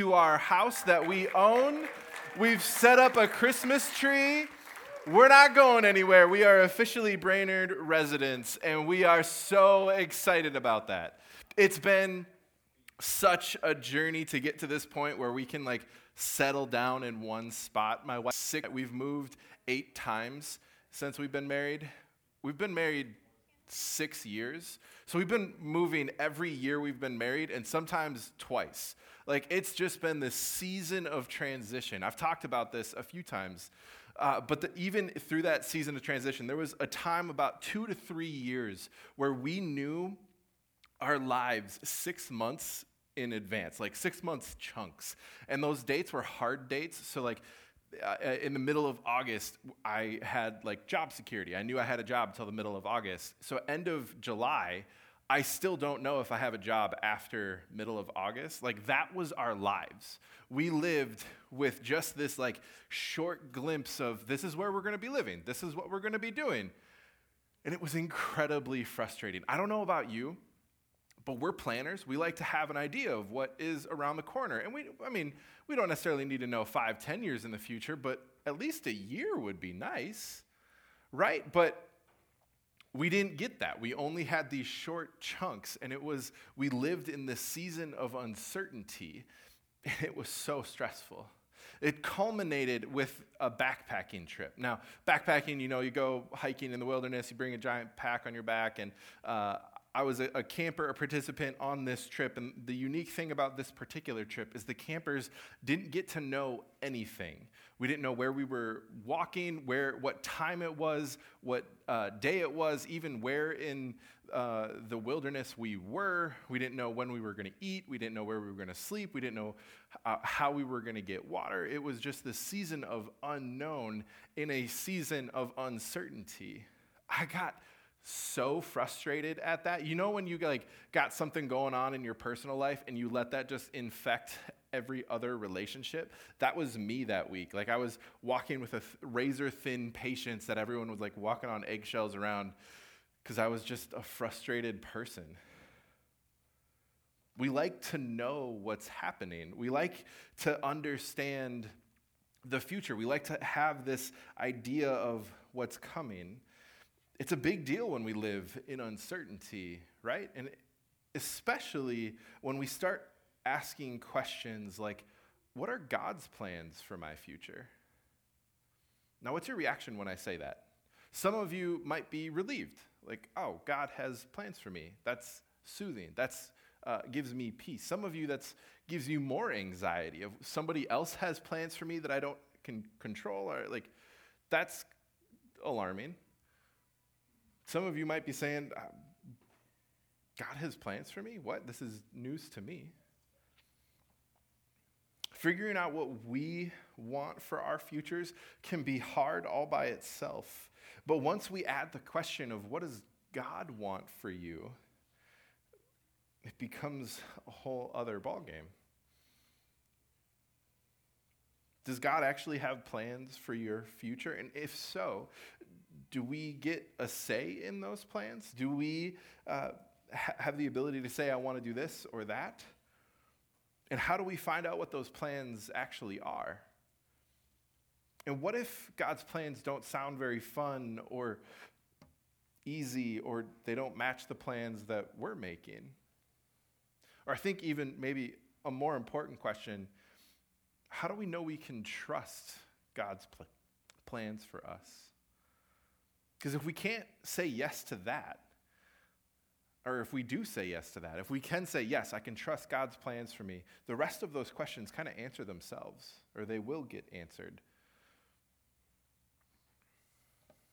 to our house that we own. We've set up a Christmas tree. We're not going anywhere. We are officially Brainerd residents, and we are so excited about that. It's been such a journey to get to this point where we can settle down in one spot. My wife's sick. We've moved 8 times since we've been married. We've been married 6 years. So we've been moving every year we've been married, and sometimes twice. It's just been this season of transition. I've talked about this a few times. But even through that season of transition, there was a time about 2 to 3 years where we knew our lives 6 months in advance, 6 months chunks. And those dates were hard dates. So in the middle of August, I had job security. I knew I had a job till the middle of August. So end of July, I still don't know if I have a job after middle of August. That was our lives. We lived with just this short glimpse of this is where we're going to be living. This is what we're going to be doing. And it was incredibly frustrating. I don't know about you, but we're planners. We like to have an idea of what is around the corner. And we don't necessarily need to know 5-10 years in the future, but at least a year would be nice, right? But we didn't get that. We only had these short chunks, and we lived in this season of uncertainty, and it was so stressful. It culminated with a backpacking trip. Now, backpacking, you go hiking in the wilderness, you bring a giant pack on your back, and I was a camper, a participant on this trip, and the unique thing about this particular trip is the campers didn't get to know anything. We didn't know where we were walking, what time it was, what day it was, even where in the wilderness we were. We didn't know when we were going to eat. We didn't know where we were going to sleep. We didn't know how we were going to get water. It was just this season of unknown in a season of uncertainty. I got so frustrated at that. When you got something going on in your personal life and you let that just infect every other relationship? That was me that week. I was walking with a razor-thin patience that everyone was walking on eggshells around because I was just a frustrated person. We like to know what's happening. We like to understand the future. We like to have this idea of what's coming. It's a big deal when we live in uncertainty, right? And especially when we start asking questions like, what are God's plans for my future? Now, what's your reaction when I say that? Some of you might be relieved, oh, God has plans for me. That's soothing. That's gives me peace. Some of you, that gives you more anxiety of somebody else has plans for me that I don't can control, or that's alarming. Some of you might be saying, God has plans for me? What? This is news to me. Figuring out what we want for our futures can be hard all by itself. But once we add the question of what does God want for you, it becomes a whole other ballgame. Does God actually have plans for your future? And if so, do we get a say in those plans? Do we have the ability to say, I want to do this or that? And how do we find out what those plans actually are? And what if God's plans don't sound very fun or easy, or they don't match the plans that we're making? Or I think even maybe a more important question, how do we know we can trust God's plans for us? Because if we can't say yes to that, or if we do say yes to that, if we can say, yes, I can trust God's plans for me, the rest of those questions kind of answer themselves, or they will get answered.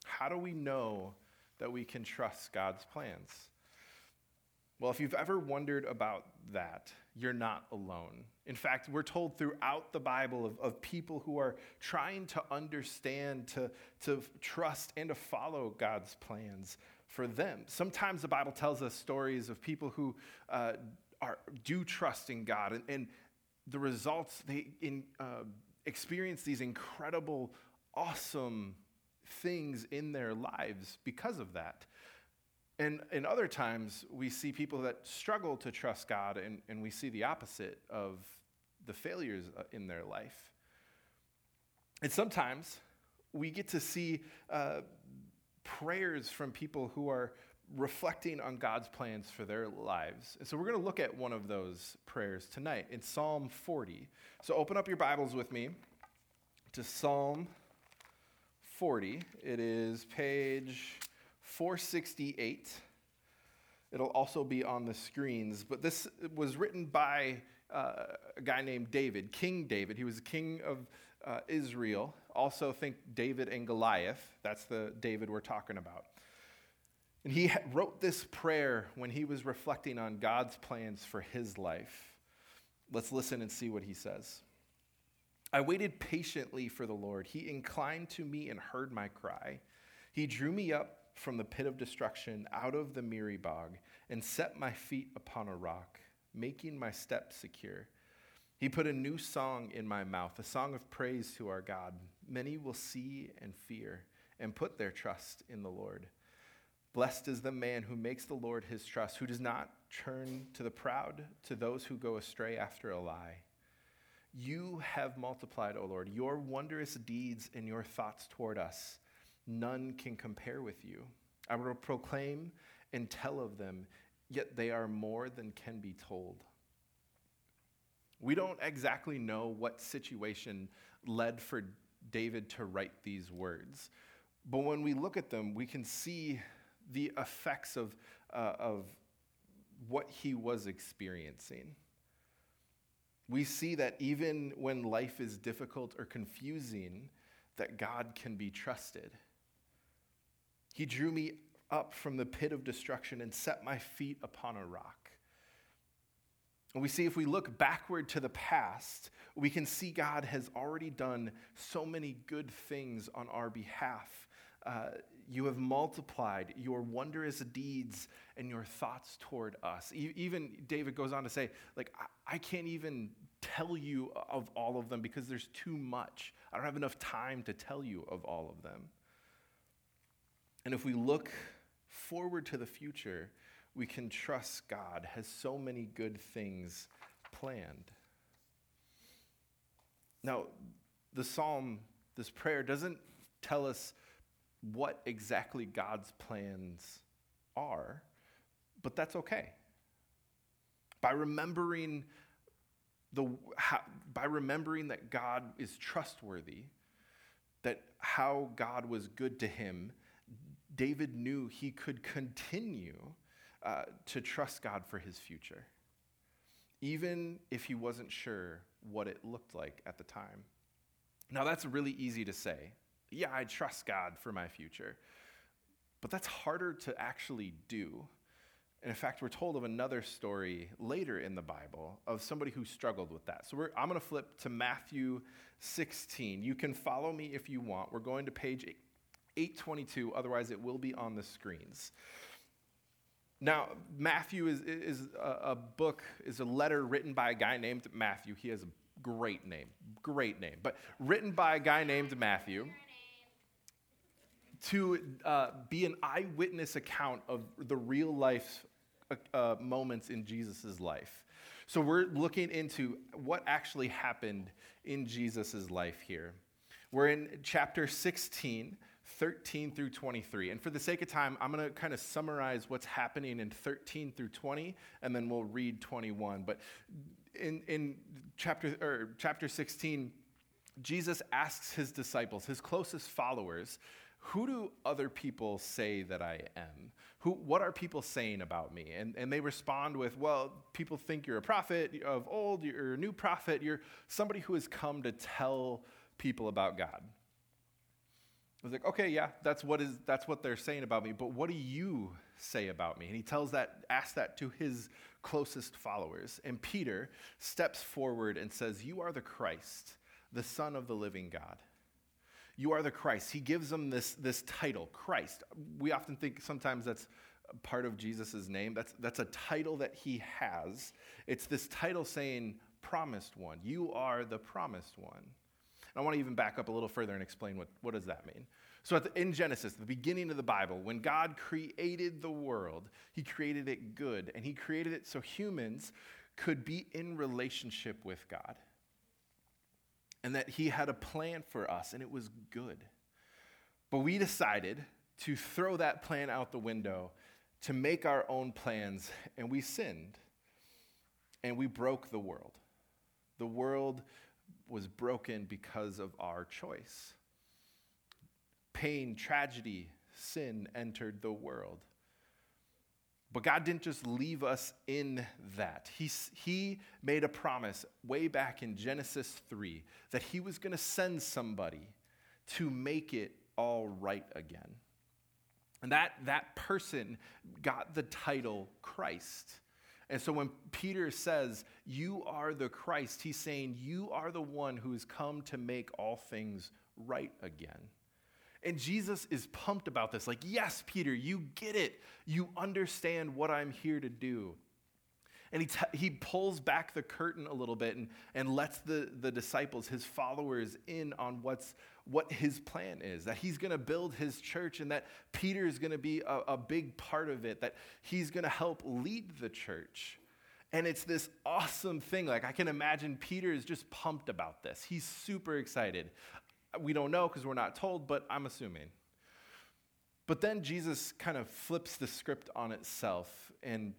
How do we know that we can trust God's plans? Well, if you've ever wondered about that, you're not alone. In fact, we're told throughout the Bible of people who are trying to understand, to trust, and to follow God's plans for them. Sometimes the Bible tells us stories of people who do trust in God, and the results, they experience these incredible, awesome things in their lives because of that. And in other times, we see people that struggle to trust God, and we see the opposite of the failures in their life. And sometimes we get to see prayers from people who are reflecting on God's plans for their lives. And so we're going to look at one of those prayers tonight in Psalm 40. So open up your Bibles with me to Psalm 40. It is page 468. It'll also be on the screens. But this was written by a guy named David, King David. He was the king of Israel. Also think David and Goliath. That's the David we're talking about. And he wrote this prayer when he was reflecting on God's plans for his life. Let's listen and see what he says. I waited patiently for the Lord. He inclined to me and heard my cry. He drew me up from the pit of destruction, out of the miry bog, and set my feet upon a rock, making my steps secure. He put a new song in my mouth, a song of praise to our God. Many will see and fear and put their trust in the Lord. Blessed is the man who makes the Lord his trust, who does not turn to the proud, to those who go astray after a lie. You have multiplied, O Lord, your wondrous deeds and your thoughts toward us. None can compare with you. I will proclaim and tell of them, yet they are more than can be told. We don't exactly know what situation led for David to write these words, but when we look at them, we can see the effects of what he was experiencing. We see that even when life is difficult or confusing, that God can be trusted. He drew me up from the pit of destruction and set my feet upon a rock. And we see if we look backward to the past, we can see God has already done so many good things on our behalf. You have multiplied your wondrous deeds and your thoughts toward us. Even David goes on to say, like, I can't even tell you of all of them because there's too much. I don't have enough time to tell you of all of them. And if we look forward to the future, we can trust God has so many good things planned. Now, the psalm, this prayer, doesn't tell us what exactly God's plans are, but that's okay. By remembering that God is trustworthy, that how God was good to him, David knew he could continue to trust God for his future, even if he wasn't sure what it looked like at the time. Now, that's really easy to say. Yeah, I trust God for my future. But that's harder to actually do. And in fact, we're told of another story later in the Bible of somebody who struggled with that. So I'm going to flip to Matthew 16. You can follow me if you want. We're going to page 822, otherwise it will be on the screens. Now, Matthew is a letter written by a guy named Matthew. He has a great name, but written by a guy named Matthew to be an eyewitness account of the real life moments in Jesus' life. So we're looking into what actually happened in Jesus' life here. We're in chapter 16, 13 through 23. And for the sake of time, I'm going to kind of summarize what's happening in 13 through 20, and then we'll read 21. But in chapter 16, Jesus asks his disciples, his closest followers, who do other people say that I am? What are people saying about me? And they respond with, well, people think you're a prophet of old, you're a new prophet, you're somebody who has come to tell people about God. I was like, okay, yeah, that's what they're saying about me, but what do you say about me? And he asks that to his closest followers. And Peter steps forward and says, you are the Christ, the Son of the living God. You are the Christ. He gives them this title, Christ. We often think sometimes that's part of Jesus' name. That's a title that he has. It's this title saying, promised one. You are the promised one. I want to even back up a little further and explain what does that mean. So in Genesis, the beginning of the Bible, when God created the world, he created it good, and he created it so humans could be in relationship with God. and that he had a plan for us, and it was good. But we decided to throw that plan out the window, to make our own plans, and we sinned, and we broke the world. The world was broken because of our choice. Pain, tragedy, sin entered the world. But God didn't just leave us in that. He made a promise way back in Genesis 3 that he was going to send somebody to make it all right again. And that person got the title Christ. And so when Peter says, you are the Christ, he's saying, you are the one who has come to make all things right again. And Jesus is pumped about this. Like, yes, Peter, you get it. You understand what I'm here to do. And he pulls back the curtain a little bit and lets the disciples, his followers, in on what his plan is, that he's going to build his church and that Peter is going to be a big part of it, that he's going to help lead the church. And it's this awesome thing. Like, I can imagine Peter is just pumped about this. He's super excited. We don't know because we're not told, but I'm assuming. But then Jesus kind of flips the script on itself and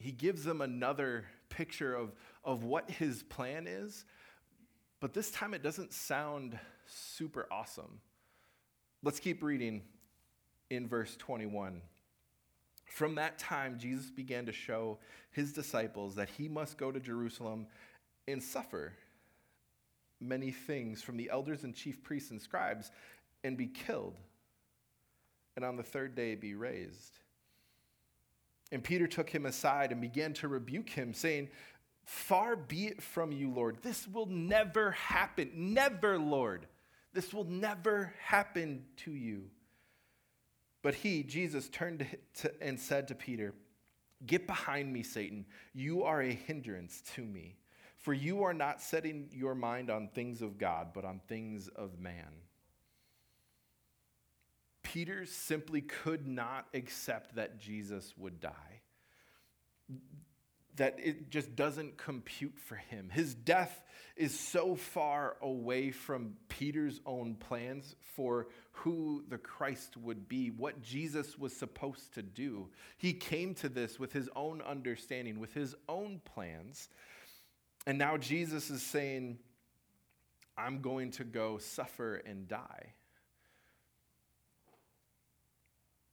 he gives them another picture of what his plan is, but this time it doesn't sound super awesome. Let's keep reading in verse 21. From that time, Jesus began to show his disciples that he must go to Jerusalem and suffer many things from the elders and chief priests and scribes and be killed, and on the third day be raised. And Peter took him aside and began to rebuke him, saying, far be it from you, Lord. This will never happen. Never, Lord. This will never happen to you. But he, Jesus, turned and said to Peter, get behind me, Satan. You are a hindrance to me, for you are not setting your mind on things of God, but on things of man. Peter simply could not accept that Jesus would die. That it just doesn't compute for him. His death is so far away from Peter's own plans for who the Christ would be, what Jesus was supposed to do. He came to this with his own understanding, with his own plans. And now Jesus is saying, I'm going to go suffer and die.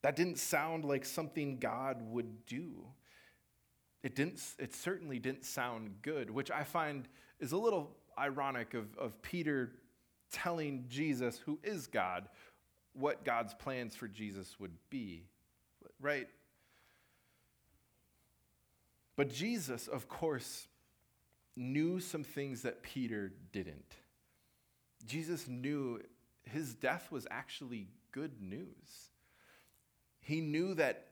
That didn't sound like something God would do. It certainly didn't sound good, which I find is a little ironic of Peter telling Jesus, who is God, what God's plans for Jesus would be, right? But Jesus, of course, knew some things that Peter didn't. Jesus knew his death was actually good news. He knew that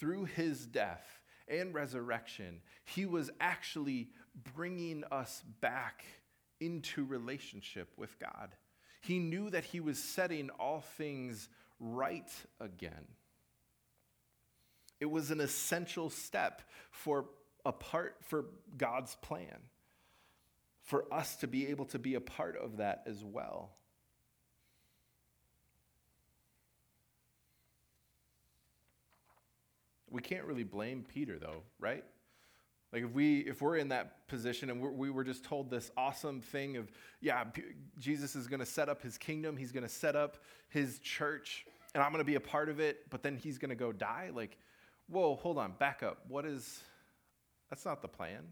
through his death and resurrection, he was actually bringing us back into relationship with God. He knew that he was setting all things right again. It was an essential step for God's plan, for us to be able to be a part of that as well. We can't really blame Peter, though, right? Like, if we're in that position and we were just told this awesome thing of, yeah, Jesus is going to set up his kingdom, he's going to set up his church, and I'm going to be a part of it, but then he's going to go die? Like, whoa, hold on, back up. That's not the plan.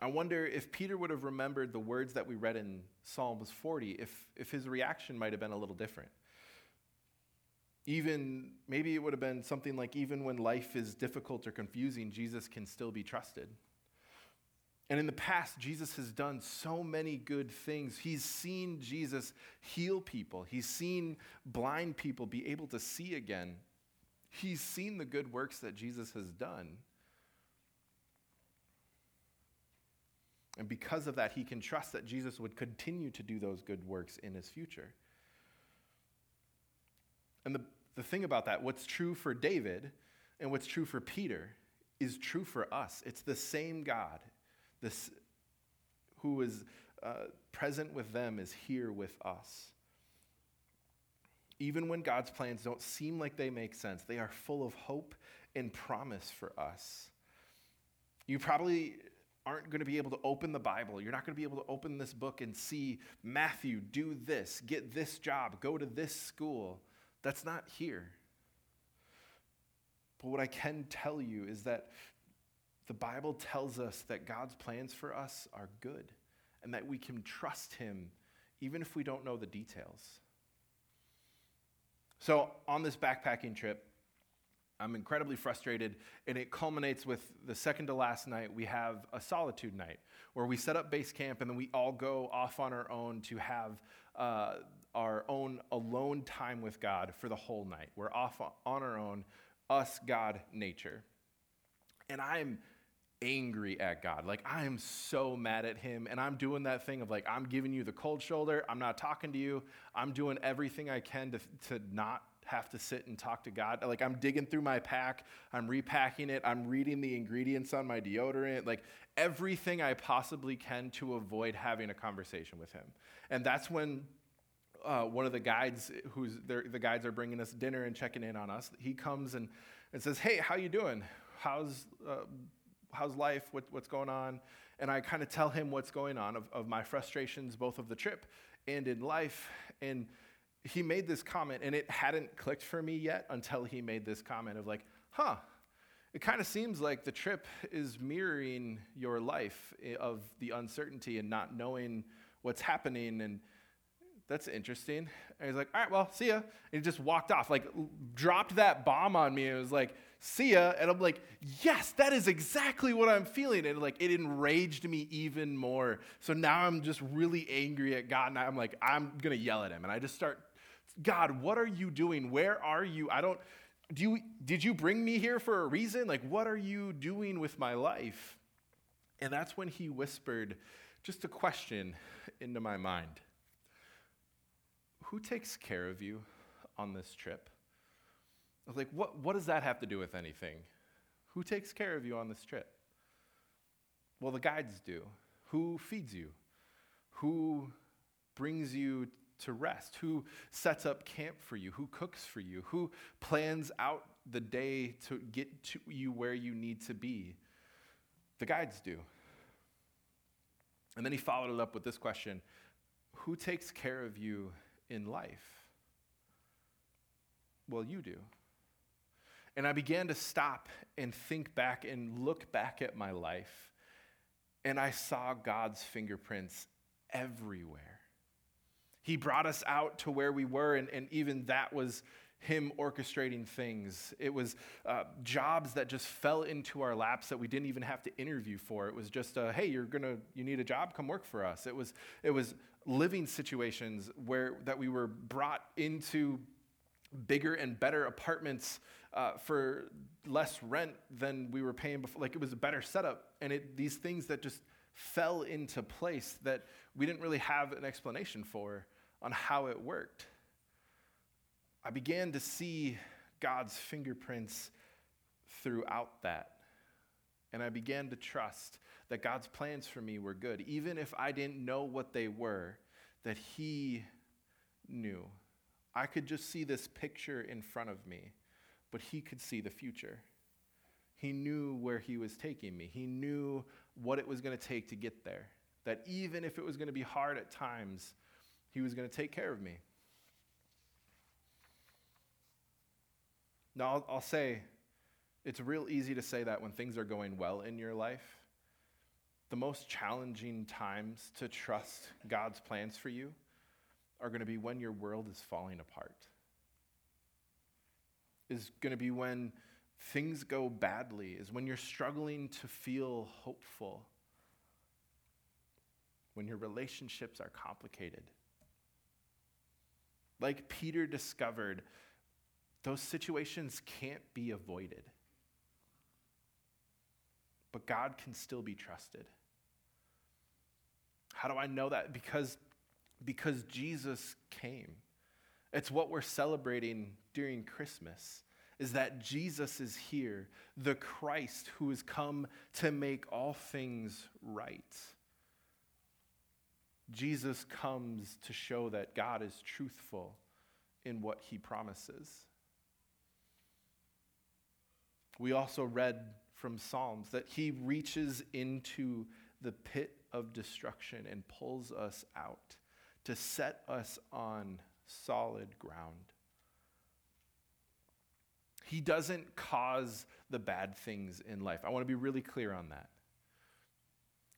I wonder if Peter would have remembered the words that we read in Psalms 40, if his reaction might have been a little different. Even, maybe it would have been something like, even when life is difficult or confusing, Jesus can still be trusted. And in the past, Jesus has done so many good things. He's seen Jesus heal people. He's seen blind people be able to see again. He's seen the good works that Jesus has done. And because of that, he can trust that Jesus would continue to do those good works in his future. And the thing about that, what's true for David and what's true for Peter is true for us. It's the same God, this who is present with them is here with us. Even when God's plans don't seem like they make sense, they are full of hope and promise for us. You probably aren't going to be able to open the Bible. You're not going to be able to open this book and see Matthew, do this, get this job, go to this school. That's not here. But what I can tell you is that the Bible tells us that God's plans for us are good and that we can trust him even if we don't know the details. So on this backpacking trip, I'm incredibly frustrated, and it culminates with the second to last night. We have a solitude night where we set up base camp, and then we all go off on our own to have our own alone time with God for the whole night. We're off on our own, us, God, nature. And I'm angry at God. Like, I am so mad at him, and I'm doing that thing of, like, I'm giving you the cold shoulder. I'm not talking to you. I'm doing everything I can to not have to sit and talk to God. Like, I'm digging through my pack. I'm repacking it. I'm reading the ingredients on my deodorant. Like, everything I possibly can to avoid having a conversation with him. And that's when one of the guides, the guides are bringing us dinner and checking in on us, he comes and says, hey, how you doing? How's life? What's going on? And I kind of tell him what's going on of my frustrations, both of the trip and in life. And he made this comment, and it hadn't clicked for me yet until he made this comment of like, huh, it kind of seems like the trip is mirroring your life of the uncertainty and not knowing what's happening. And that's interesting. And he's like, all right, well, see ya. And he just walked off, like dropped that bomb on me. And it was like, see ya. And I'm like, yes, that is exactly what I'm feeling. And like, it enraged me even more. So now I'm just really angry at God. And I'm like, I'm going to yell at him. And I just start, God, what are you doing? Where are you? Did you bring me here for a reason? Like, what are you doing with my life? And that's when he whispered just a question into my mind. Who takes care of you on this trip? I was like, what does that have to do with anything? Who takes care of you on this trip? Well, the guides do. Who feeds you? Who brings you to rest? Who sets up camp for you? Who cooks for you? Who plans out the day to get to you where you need to be? The guides do. And then he followed it up with this question, who takes care of you in life? Well, you do. And I began to stop and think back and look back at my life, and I saw God's fingerprints everywhere. He brought us out to where we were, and even that was him orchestrating things. It was jobs that just fell into our laps that we didn't even have to interview for. It was just, hey, you need a job, come work for us. It was living situations that we were brought into bigger and better apartments for less rent than we were paying before. Like, it was a better setup, and these things that just fell into place that we didn't really have an explanation for on how it worked. I began to see God's fingerprints throughout that, and I began to trust that God's plans for me were good, even if I didn't know what they were, that he knew. I could just see this picture in front of me, but he could see the future. He knew where he was taking me. He knew what it was going to take to get there, that even if it was going to be hard at times, he was going to take care of me. Now, I'll say it's real easy to say that when things are going well in your life. The most challenging times to trust God's plans for you are going to be when your world is falling apart. Is going to be when things go badly, is when you're struggling to feel hopeful, when your relationships are complicated. Like Peter discovered, those situations can't be avoided. But God can still be trusted. How do I know that? Because Jesus came. It's what we're celebrating during Christmas, is that Jesus is here, the Christ who has come to make all things right. Jesus comes to show that God is truthful in what he promises. We also read from Psalms that he reaches into the pit of destruction and pulls us out to set us on solid ground. He doesn't cause the bad things in life. I want to be really clear on that.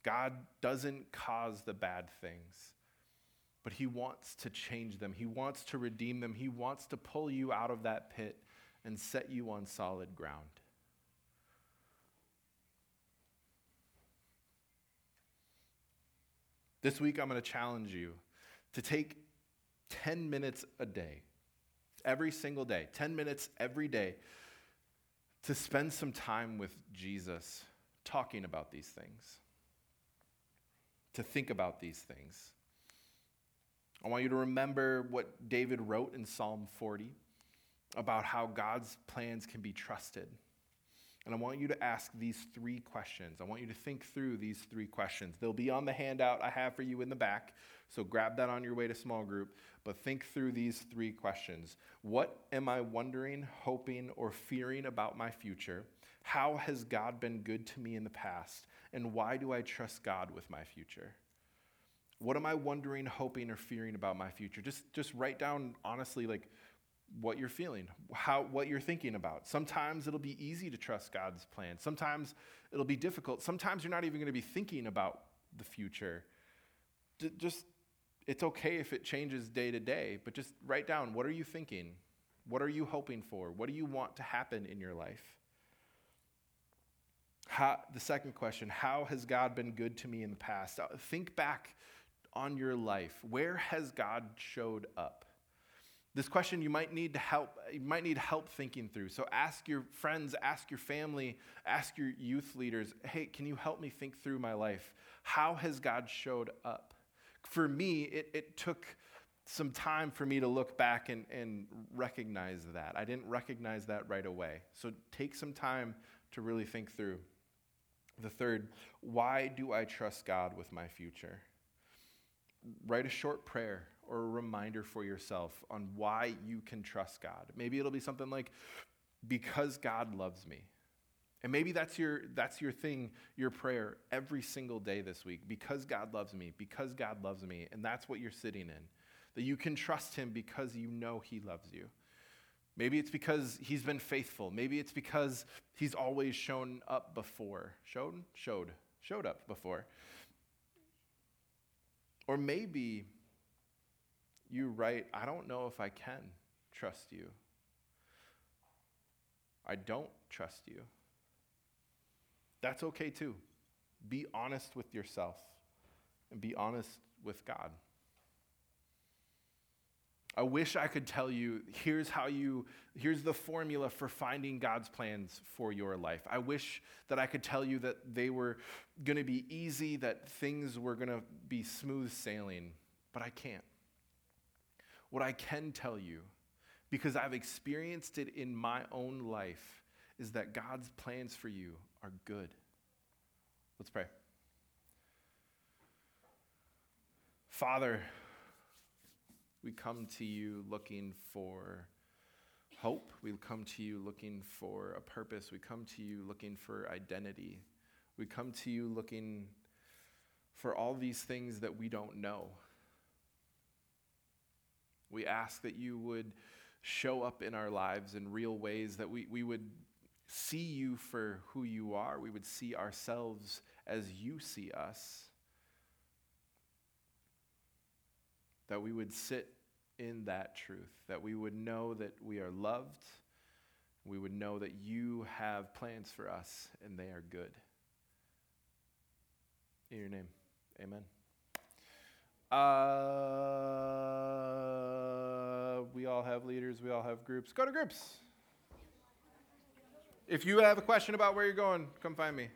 God doesn't cause the bad things, but he wants to change them. He wants to redeem them. He wants to pull you out of that pit and set you on solid ground. This week, I'm going to challenge you to take 10 minutes a day, every single day, 10 minutes every day, to spend some time with Jesus talking about these things, to think about these things. I want you to remember what David wrote in Psalm 40 about how God's plans can be trusted. And I want you to ask these three questions. I want you to think through these three questions. They'll be on the handout I have for you in the back, so grab that on your way to small group. But think through these three questions. What am I wondering, hoping, or fearing about my future? How has God been good to me in the past? And why do I trust God with my future? What am I wondering, hoping, or fearing about my future? Just write down, honestly, like, what you're feeling, what you're thinking about. Sometimes it'll be easy to trust God's plan. Sometimes it'll be difficult. Sometimes you're not even going to be thinking about the future. Just, it's okay if it changes day to day, but just write down, what are you thinking? What are you hoping for? What do you want to happen in your life? The second question, how has God been good to me in the past? Think back on your life. Where has God showed up? This question you might need help thinking through. So ask your friends, ask your family, ask your youth leaders, hey, can you help me think through my life? How has God showed up? For me, it took some time for me to look back and recognize that. I didn't recognize that right away. So take some time to really think through. The third, why do I trust God with my future? Write a short prayer or a reminder for yourself on why you can trust God. Maybe it'll be something like, because God loves me. And maybe that's your thing, your prayer every single day this week, because God loves me, because God loves me. And that's what you're sitting in, that you can trust him because you know he loves you. Maybe it's because he's been faithful. Maybe it's because he's always shown up before. Showed up before. Or maybe you write, I don't know if I can trust you. I don't trust you. That's okay too. Be honest with yourself and be honest with God. I wish I could tell you, here's the formula for finding God's plans for your life. I wish that I could tell you that they were going to be easy, that things were going to be smooth sailing, but I can't. What I can tell you, because I've experienced it in my own life, is that God's plans for you are good. Let's pray. Father, we come to you looking for hope. We come to you looking for a purpose. We come to you looking for identity. We come to you looking for all these things that we don't know. We ask that you would show up in our lives in real ways, that we would see you for who you are. We would see ourselves as you see us. That we would sit in that truth, that we would know that we are loved, we would know that you have plans for us, and they are good. In your name, amen. We all have leaders, we all have groups. Go to groups. If you have a question about where you're going, come find me.